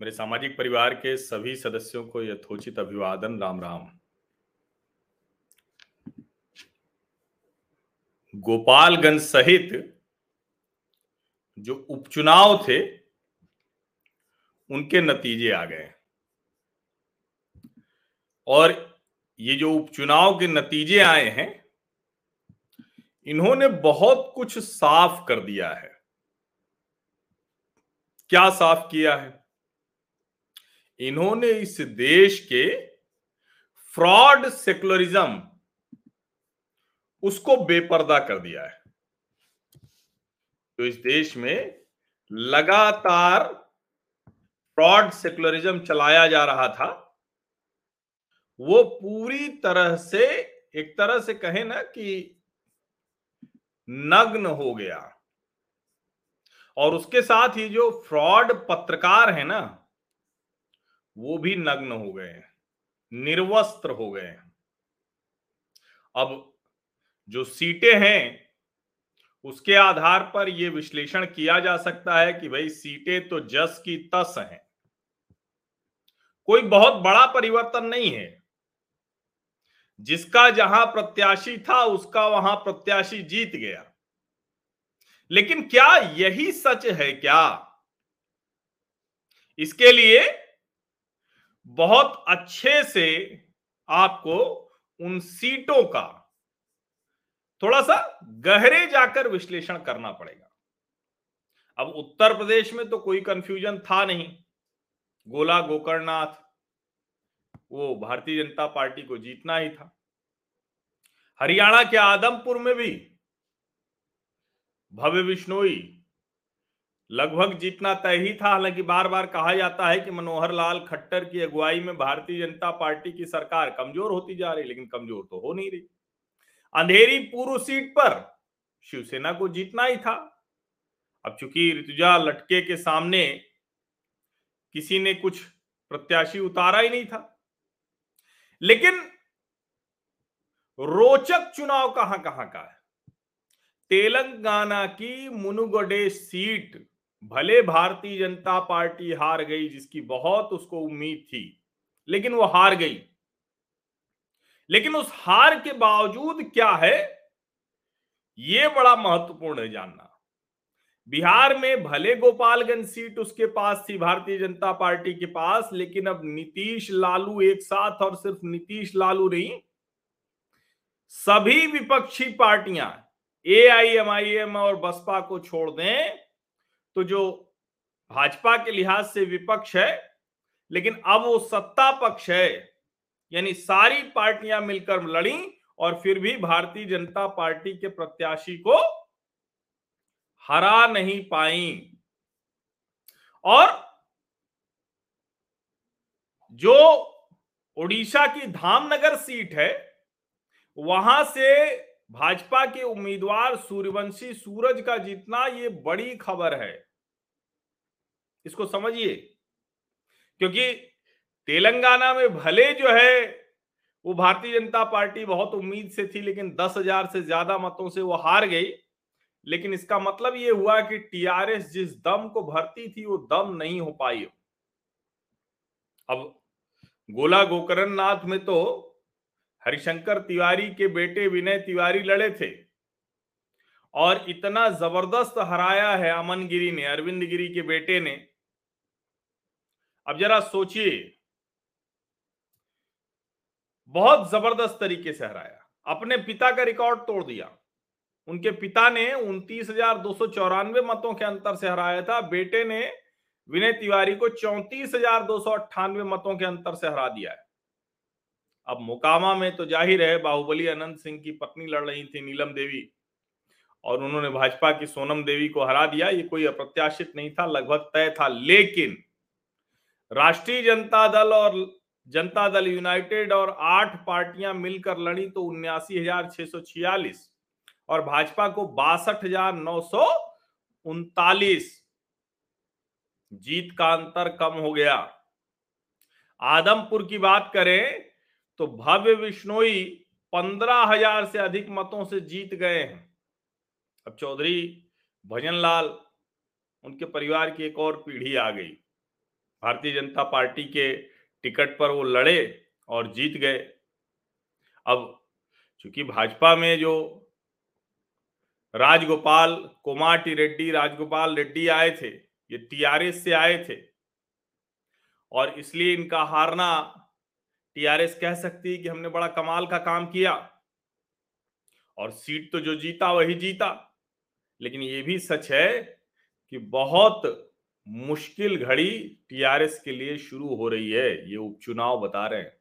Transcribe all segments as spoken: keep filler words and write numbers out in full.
मेरे सामाजिक परिवार के सभी सदस्यों को यथोचित अभिवादन, राम राम। गोपालगंज सहित जो उपचुनाव थे उनके नतीजे आ गए और ये जो उपचुनाव के नतीजे आए हैं इन्होंने बहुत कुछ साफ कर दिया है। क्या साफ किया है? इन्होंने इस देश के फ्रॉड सेकुलरिज्म उसको बेपर्दा कर दिया है। तो इस देश में लगातार फ्रॉड सेकुलरिज्म चलाया जा रहा था, वो पूरी तरह से एक तरह से कहे ना कि नग्न हो गया। और उसके साथ ही जो फ्रॉड पत्रकार है ना वो भी नग्न हो गए हैं, निर्वस्त्र हो गए हैं। अब जो सीटें हैं उसके आधार पर यह विश्लेषण किया जा सकता है कि भाई सीटें तो जस की तस हैं, कोई बहुत बड़ा परिवर्तन नहीं है। जिसका जहां प्रत्याशी था उसका वहां प्रत्याशी जीत गया। लेकिन क्या यही सच है? क्या इसके लिए बहुत अच्छे से आपको उन सीटों का थोड़ा सा गहरे जाकर विश्लेषण करना पड़ेगा। अब उत्तर प्रदेश में तो कोई कंफ्यूजन था नहीं, गोला गोकर्णनाथ वो भारतीय जनता पार्टी को जीतना ही था। हरियाणा के आदमपुर में भी भव्य विष्णोई लगभग जीतना तय ही था। हालांकि बार बार कहा जाता है कि मनोहर लाल खट्टर की अगुवाई में भारतीय जनता पार्टी की सरकार कमजोर होती जा रही, लेकिन कमजोर तो हो नहीं रही। अंधेरी पूर्व सीट पर शिवसेना को जीतना ही था। अब चूंकि ऋतुजा लटके के सामने किसी ने कुछ प्रत्याशी उतारा ही नहीं था। लेकिन रोचक चुनाव कहां कहां का है? तेलंगाना की मुनुगडे सीट, भले भारतीय जनता पार्टी हार गई जिसकी बहुत उसको उम्मीद थी, लेकिन वो हार गई। लेकिन उस हार के बावजूद क्या है, ये बड़ा महत्वपूर्ण है जानना। बिहार में भले गोपालगंज सीट उसके पास थी, भारतीय जनता पार्टी के पास, लेकिन अब नीतीश लालू एक साथ, और सिर्फ नीतीश लालू नहीं, सभी विपक्षी पार्टियां ए आई एम आई एम और बसपा को छोड़ दें तो जो भाजपा के लिहाज से विपक्ष है लेकिन अब वो सत्ता पक्ष है, यानी सारी पार्टियां मिलकर लड़ी और फिर भी भारतीय जनता पार्टी के प्रत्याशी को हरा नहीं पाई। और जो ओडिशा की धामनगर सीट है वहां से भाजपा के उम्मीदवार सूर्यवंशी सूरज का जीतना ये बड़ी खबर है, इसको समझिए। क्योंकि तेलंगाना में भले जो है वो भारतीय जनता पार्टी बहुत उम्मीद से थी, लेकिन दस हजार से ज्यादा मतों से वो हार गई। लेकिन इसका मतलब ये हुआ कि टी आर एस जिस दम को भरती थी वो दम नहीं हो पाई। अब गोला गोकर्णनाथ में तो हरिशंकर तिवारी के बेटे विनय तिवारी लड़े थे और इतना जबरदस्त हराया है अमन गिरी ने, अरविंद गिरी के बेटे ने। अब जरा सोचिए, बहुत जबरदस्त तरीके से हराया, अपने पिता का रिकॉर्ड तोड़ दिया। उनके पिता ने उनतीस हजार दो सौ चौरानवे मतों के अंतर से हराया था, बेटे ने विनय तिवारी को चौंतीस हजार दो सौ अट्ठानवे मतों के अंतर से हरा दिया है। अब मोकामा में तो जाहिर है बाहुबली अनंत सिंह की पत्नी लड़ रही थी, नीलम देवी, और उन्होंने भाजपा की सोनम देवी को हरा दिया। ये कोई अप्रत्याशित नहीं था, लगभग तय था। लेकिन राष्ट्रीय जनता दल और जनता दल यूनाइटेड और आठ पार्टियां मिलकर लड़ी तो उन्यासी हजार छह सौ छियालीस और भाजपा को बासठ हजार नौ सौ उनतालीस जीत का अंतर कम हो गया। आदमपुर की बात करें तो भव्य विष्णोई पंद्रह हजार से अधिक मतों से जीत गए हैं। अब चौधरी भजन लाल उनके परिवार की एक और पीढ़ी आ गई भारतीय जनता पार्टी के टिकट पर वो लड़े और जीत गए। अब चूंकि भाजपा में जो राजगोपाल कोमाटी रेड्डी राजगोपाल रेड्डी आए थे, ये टीआरएस से आए थे और इसलिए इनका हारना, टीआरएस कह सकती है कि हमने बड़ा कमाल का काम किया और सीट तो जो जीता वही जीता। लेकिन ये भी सच है कि बहुत मुश्किल घड़ी टीआरएस के लिए शुरू हो रही है, ये उपचुनाव बता रहे हैं।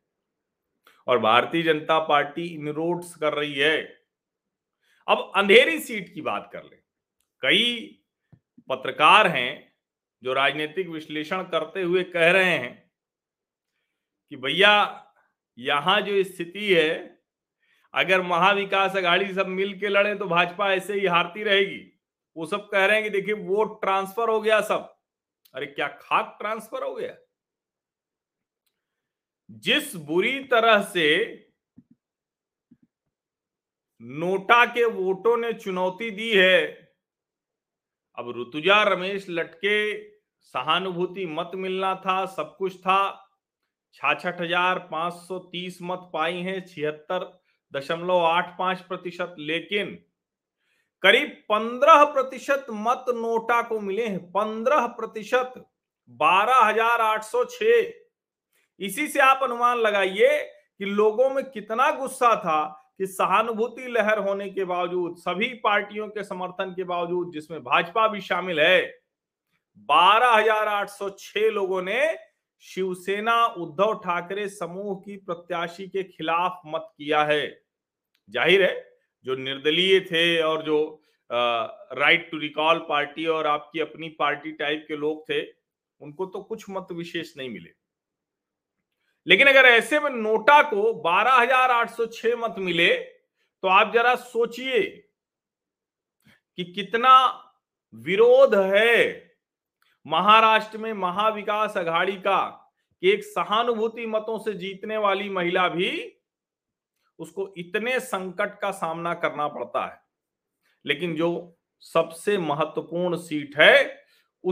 और भारतीय जनता पार्टी इनरोड्स कर रही है। अब अंधेरी सीट की बात कर लें। कई पत्रकार हैं जो राजनीतिक विश्लेषण करते हुए कह रहे हैं कि भैया यहां जो स्थिति है, अगर महाविकास अघाड़ी सब मिल के लड़े तो भाजपा ऐसे ही हारती रहेगी। वो सब कह रहे हैं कि देखिए वोट ट्रांसफर हो गया सब। अरे क्या खाक ट्रांसफर हो गया? जिस बुरी तरह से नोटा के वोटों ने चुनौती दी है, अब ऋतुजा रमेश लटके सहानुभूति मत मिलना था, सब कुछ था, छियासठ हजार पांच सौ तीस मत पाई हैं, छिहत्तर दशमलव आठ पांच प्रतिशत, लेकिन करीब पंद्रह प्रतिशत मत नोटा को मिले हैं। पंद्रह प्रतिशत बारह हजार आठ सौ छह। इसी से आप अनुमान लगाइए कि लोगों में कितना गुस्सा था कि सहानुभूति लहर होने के बावजूद, सभी पार्टियों के समर्थन के बावजूद, जिसमें भाजपा भी शामिल है, बारह हजार आठ सौ छह लोगों ने शिवसेना उद्धव ठाकरे समूह की प्रत्याशी के खिलाफ मत किया है। जाहिर है जो निर्दलीय थे और जो राइट टू रिकॉल पार्टी और आपकी अपनी पार्टी टाइप के लोग थे, उनको तो कुछ मत विशेष नहीं मिले। लेकिन अगर ऐसे में नोटा को बारह हजार आठ सौ छह मत मिले तो आप जरा सोचिए कि कितना विरोध है महाराष्ट्र में महाविकास अघाड़ी का, कि एक सहानुभूति मतों से जीतने वाली महिला भी उसको इतने संकट का सामना करना पड़ता है। लेकिन जो सबसे महत्वपूर्ण सीट है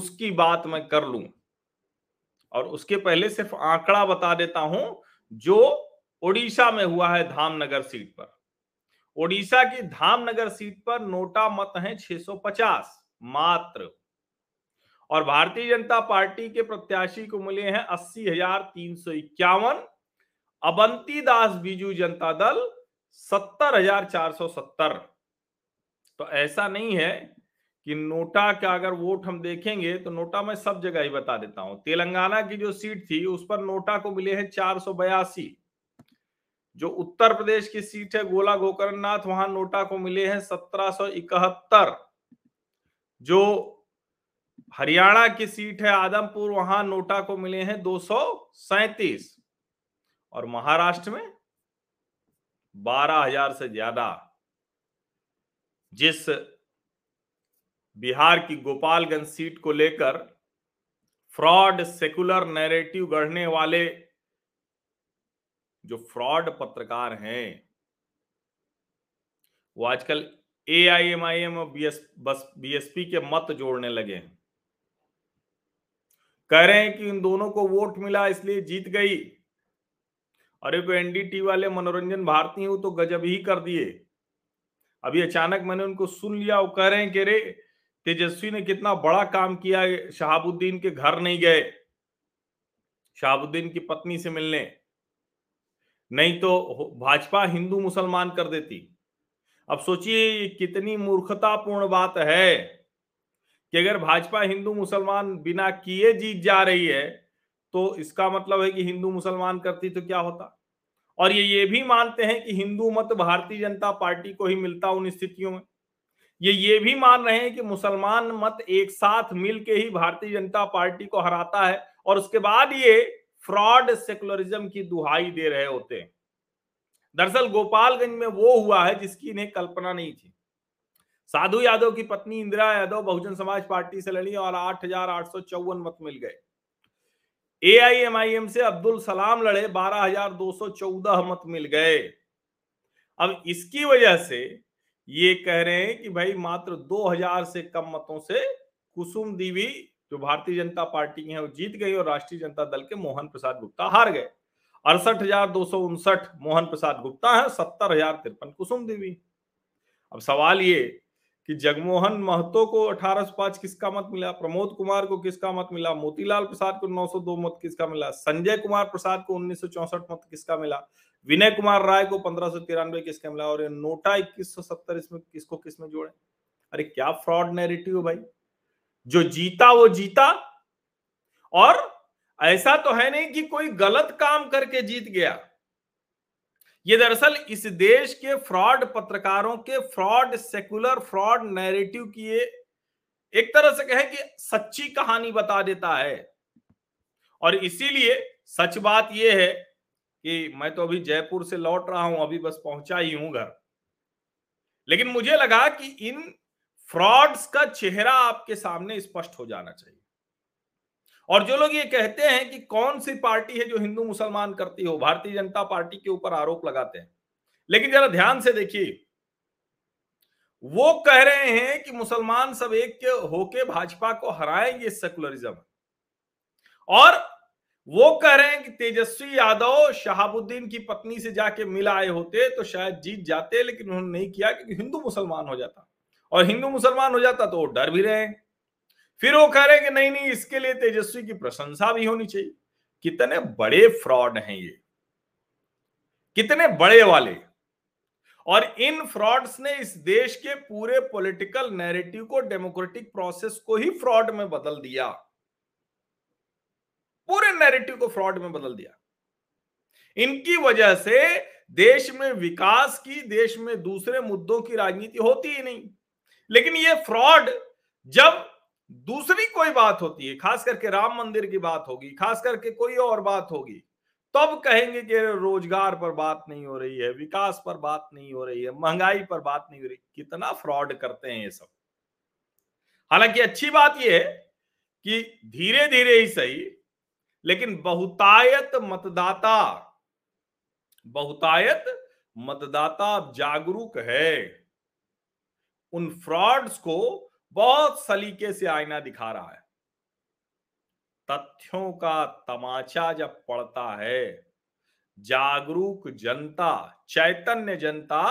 उसकी बात मैं कर लूं, और उसके पहले सिर्फ आंकड़ा बता देता हूं जो ओडिशा में हुआ है। धामनगर सीट पर, ओडिशा की धामनगर सीट पर नोटा मत हैं छह सौ पचास मात्र, और भारतीय जनता पार्टी के प्रत्याशी को मिले हैं अस्सी हजार तीन सौ इक्यावन, अबंती दास बीजू जनता दल सत्तर हजार चार सौ सत्तर। तो ऐसा नहीं है कि नोटा का अगर वोट हम देखेंगे तो नोटा मैं सब जगह ही बता देता हूं। तेलंगाना की जो सीट थी उस पर नोटा को मिले हैं चार सौ बयासी। जो उत्तर प्रदेश की सीट है गोला गोकर्णनाथ, वहां नोटा को मिले हैं सत्रह सौ इकहत्तर। जो हरियाणा की सीट है आदमपुर, वहां नोटा को मिले हैं दो सौ सैंतीस। और महाराष्ट्र में बारह हजार से ज्यादा। जिस बिहार की गोपालगंज सीट को लेकर फ्रॉड सेकुलर नैरेटिव गढ़ने वाले जो फ्रॉड पत्रकार हैं, वो आजकल A I M I M और बी एस पी के मत जोड़ने लगे हैं। कह रहे हैं कि इन दोनों को वोट मिला इसलिए जीत गई। अरे कोई एन डी टी वाले मनोरंजन भारती हूं तो गजब ही कर दिए। अभी अचानक मैंने उनको सुन लिया, वो कह रहे हैं कि रे तेजस्वी ने कितना बड़ा काम किया, शहाबुद्दीन के घर नहीं गए, शहाबुद्दीन की पत्नी से मिलने, नहीं तो भाजपा हिंदू मुसलमान कर देती। अब सोचिए कितनी मूर्खतापूर्ण बात है कि अगर भाजपा हिंदू मुसलमान बिना किए जीत जा रही है तो इसका मतलब है कि हिंदू मुसलमान करती तो क्या होता। और ये ये भी मानते हैं कि हिंदू मत भारतीय जनता पार्टी को ही मिलता उन स्थितियों में। ये ये भी मान रहे हैं कि मुसलमान मत एक साथ मिल के ही भारतीय जनता पार्टी को हराता है, और उसके बाद ये फ्रॉड सेकुलरिज्म की दुहाई दे रहे होते हैं। दरअसल गोपालगंज में वो हुआ है जिसकी इन्हें कल्पना नहीं थी। साधु यादव की पत्नी इंदिरा यादव बहुजन समाज पार्टी से लड़ी और आठ हजार आठ सौ चौवन मत मिल गए। ए आई एम आई एम से अब्दुल सलाम लड़े, बारह हजार दो सौ चौदह मत मिल गए। अब इसकी वजह से ये कह रहे हैं कि भाई मात्र दो हजार से कम मतों से कुसुम दीवी, जो भारतीय जनता पार्टी की है वो जीत गई और राष्ट्रीय जनता दल के मोहन प्रसाद गुप्ता हार गए। अड़सठ हजार दो सौ उनसठ मोहन प्रसाद गुप्ता है, सत्तर हजार तिरपन कुसुम देवी। अब सवाल ये कि जगमोहन महतो को अठारह सौ पांच किसका मत मिला, प्रमोद कुमार को किसका मत मिला, मोतीलाल प्रसाद को नौ सौ दो मत किसका मिला, संजय कुमार प्रसाद को उन्नीस सौ चौसठ मत किसका मिला, विनय कुमार राय को पंद्रह सौ तिरानवे किसका मिला, और ये नोटा इक्कीस सौ सत्तर इसमें किसको किसमें जोड़े। अरे क्या फ्रॉड नैरेटिव भाई, जो जीता वो जीता। और ऐसा तो है नहीं कि कोई गलत काम करके जीत गया, ये दरअसल इस देश के फ्रॉड पत्रकारों के फ्रॉड सेकुलर फ्रॉड नैरेटिव की ये एक तरह से कहें कि सच्ची कहानी बता देता है। और इसीलिए सच बात यह है कि मैं तो अभी जयपुर से लौट रहा हूं, अभी बस पहुंचा ही हूं घर, लेकिन मुझे लगा कि इन फ्रॉड्स का चेहरा आपके सामने स्पष्ट हो जाना चाहिए। और जो लोग ये कहते हैं कि कौन सी पार्टी है जो हिंदू मुसलमान करती हो, भारतीय जनता पार्टी के ऊपर आरोप लगाते हैं, लेकिन जरा ध्यान से देखिए, वो कह रहे हैं कि मुसलमान सब एक के होके भाजपा को हराएंगे, सेकुलरिज्म। और वो कह रहे हैं कि तेजस्वी यादव शहाबुद्दीन की पत्नी से जाके मिल आए होते तो शायद जीत जाते, लेकिन उन्होंने नहीं किया क्योंकि हिंदू मुसलमान हो जाता, और हिंदू मुसलमान हो जाता तो वो डर भी रहे। फिर वो कह रहे हैं कि नहीं नहीं इसके लिए तेजस्वी की प्रशंसा भी होनी चाहिए। कितने बड़े फ्रॉड हैं ये, कितने बड़े वाले। और इन फ्रॉड्स ने इस देश के पूरे पॉलिटिकल नैरेटिव को, डेमोक्रेटिक प्रोसेस को ही फ्रॉड में बदल दिया, पूरे नैरेटिव को फ्रॉड में बदल दिया। इनकी वजह से देश में विकास की, देश में दूसरे मुद्दों की राजनीति होती ही नहीं। लेकिन ये फ्रॉड जब दूसरी कोई बात होती है, खास करके राम मंदिर की बात होगी, खास करके कोई और बात होगी, तब कहेंगे कि रोजगार पर बात नहीं हो रही है, विकास पर बात नहीं हो रही है, महंगाई पर बात नहीं हो रही। कितना फ्रॉड करते हैं ये सब। हालांकि अच्छी बात यह है कि धीरे धीरे ही सही, लेकिन बहुतायत मतदाता, बहुतायत मतदाता अब जागरूक है, उन फ्रॉड्स को बहुत सलीके से आईना दिखा रहा है। तथ्यों का तमाचा जब पड़ता है, जागरूक जनता, चैतन्य जनता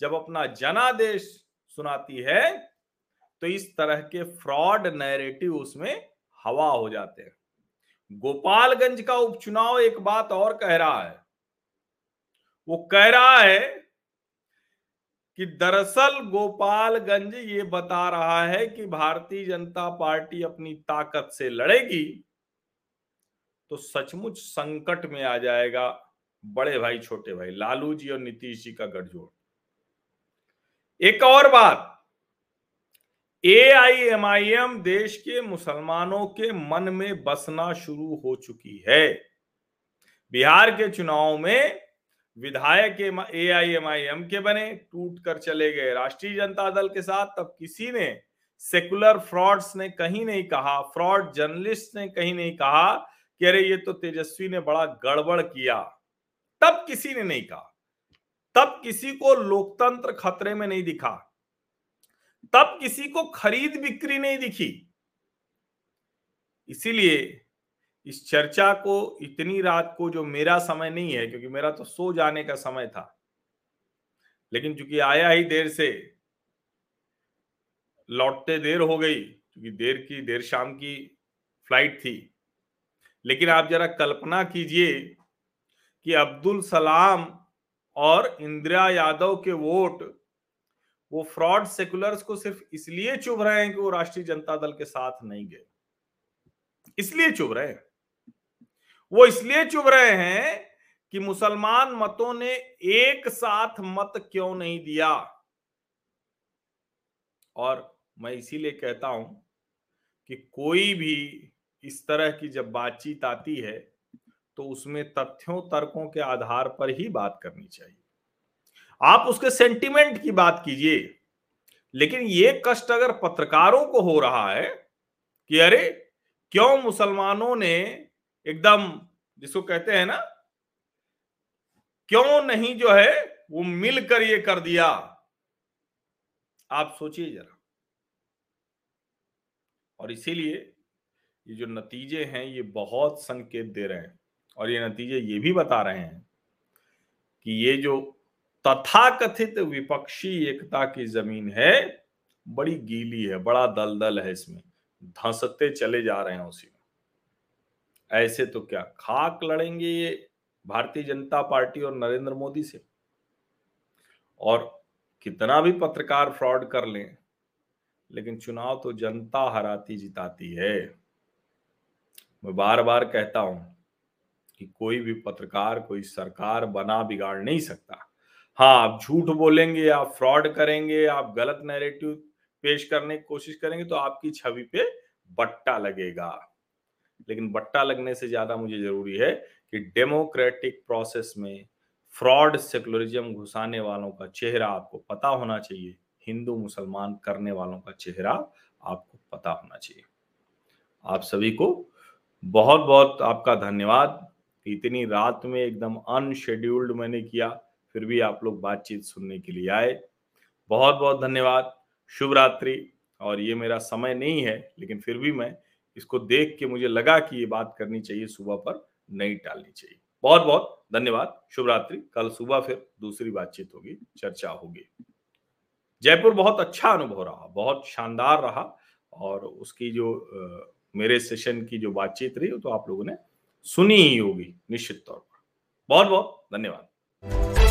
जब अपना जनादेश सुनाती है, तो इस तरह के फ्रॉड नैरेटिव उसमें हवा हो जाते हैं। गोपालगंज का उपचुनाव एक बात और कह रहा है, वो कह रहा है कि दरअसल गोपालगंज ये बता रहा है कि भारतीय जनता पार्टी अपनी ताकत से लड़ेगी तो सचमुच संकट में आ जाएगा बड़े भाई छोटे भाई, लालू जी और नीतीश जी का गठजोड़। एक और बात, ए आई एम आई एम देश के मुसलमानों के मन में बसना शुरू हो चुकी है। बिहार के चुनाव में विधायक ए आई एम आई एम के बने, टूट कर चले गए राष्ट्रीय जनता दल के साथ। तब किसी ने, सेकुलर फ्रॉड्स ने कहीं नहीं कहा, फ्रॉड जर्नलिस्ट ने कहीं नहीं कहा कि अरे ये तो तेजस्वी ने बड़ा गड़बड़ किया, तब किसी ने नहीं कहा, तब किसी को लोकतंत्र खतरे में नहीं दिखा, तब किसी को खरीद बिक्री नहीं दिखी। इसीलिए इस चर्चा को इतनी रात को, जो मेरा समय नहीं है क्योंकि मेरा तो सो जाने का समय था, लेकिन चूंकि आया ही देर से, लौटते देर हो गई क्योंकि देर की देर शाम की फ्लाइट थी। लेकिन आप जरा कल्पना कीजिए कि अब्दुल सलाम और इंदिरा यादव के वोट वो फ्रॉड सेकुलर्स को सिर्फ इसलिए चुभ रहे हैं कि वो राष्ट्रीय जनता दल के साथ नहीं गए, इसलिए चुभ रहे हैं। वो इसलिए चुभ रहे हैं कि मुसलमान मतों ने एक साथ मत क्यों नहीं दिया। और मैं इसीलिए कहता हूं कि कोई भी इस तरह की जब बातचीत आती है तो उसमें तथ्यों तर्कों के आधार पर ही बात करनी चाहिए। आप उसके सेंटिमेंट की बात कीजिए, लेकिन ये कष्ट अगर पत्रकारों को हो रहा है कि अरे क्यों मुसलमानों ने एकदम, जिसको कहते हैं ना, क्यों नहीं जो है वो मिलकर ये कर दिया। आप सोचिए जरा। और इसीलिए ये जो नतीजे हैं ये बहुत संकेत दे रहे हैं, और ये नतीजे ये भी बता रहे हैं कि ये जो तथाकथित विपक्षी एकता की जमीन है बड़ी गीली है, बड़ा दलदल है, इसमें धंसते चले जा रहे हैं उसी में। ऐसे तो क्या खाक लड़ेंगे ये भारतीय जनता पार्टी और नरेंद्र मोदी से, और कितना भी पत्रकार फ्रॉड कर लें, लेकिन चुनाव तो जनता हराती जिताती है। मैं बार बार कहता हूं कि कोई भी पत्रकार कोई सरकार बना बिगाड़ नहीं सकता। हाँ, आप झूठ बोलेंगे, आप फ्रॉड करेंगे, आप गलत नैरेटिव पेश करने की कोशिश करेंगे तो आपकी छवि पे बट्टा लगेगा, लेकिन बट्टा लगने से ज्यादा मुझे जरूरी है कि डेमोक्रेटिक प्रोसेस में फ्रॉड सेकुलरिज्म घुसाने वालों का चेहरा आपको पता होना चाहिए, हिंदू मुसलमान करने वालों का चेहरा आपको पता होना चाहिए। आप सभी को बहुत बहुत आपका धन्यवाद। इतनी रात में एकदम अनशेड्यूल्ड मैंने किया, फिर भी आप लोग बातचीत सुनने के लिए आए, बहुत बहुत धन्यवाद। शुभ रात्रि। और ये मेरा समय नहीं है, लेकिन फिर भी मैं इसको देख के मुझे लगा कि ये बात करनी चाहिए, सुबह पर नहीं टालनी चाहिए। बहुत बहुत धन्यवाद, शुभ रात्रि। कल सुबह फिर दूसरी बातचीत होगी, चर्चा होगी। जयपुर बहुत अच्छा अनुभव रहा, बहुत शानदार रहा, और उसकी जो आ, मेरे सेशन की जो बातचीत रही तो आप लोगों ने सुनी ही होगी निश्चित तौर पर। बहुत बहुत धन्यवाद।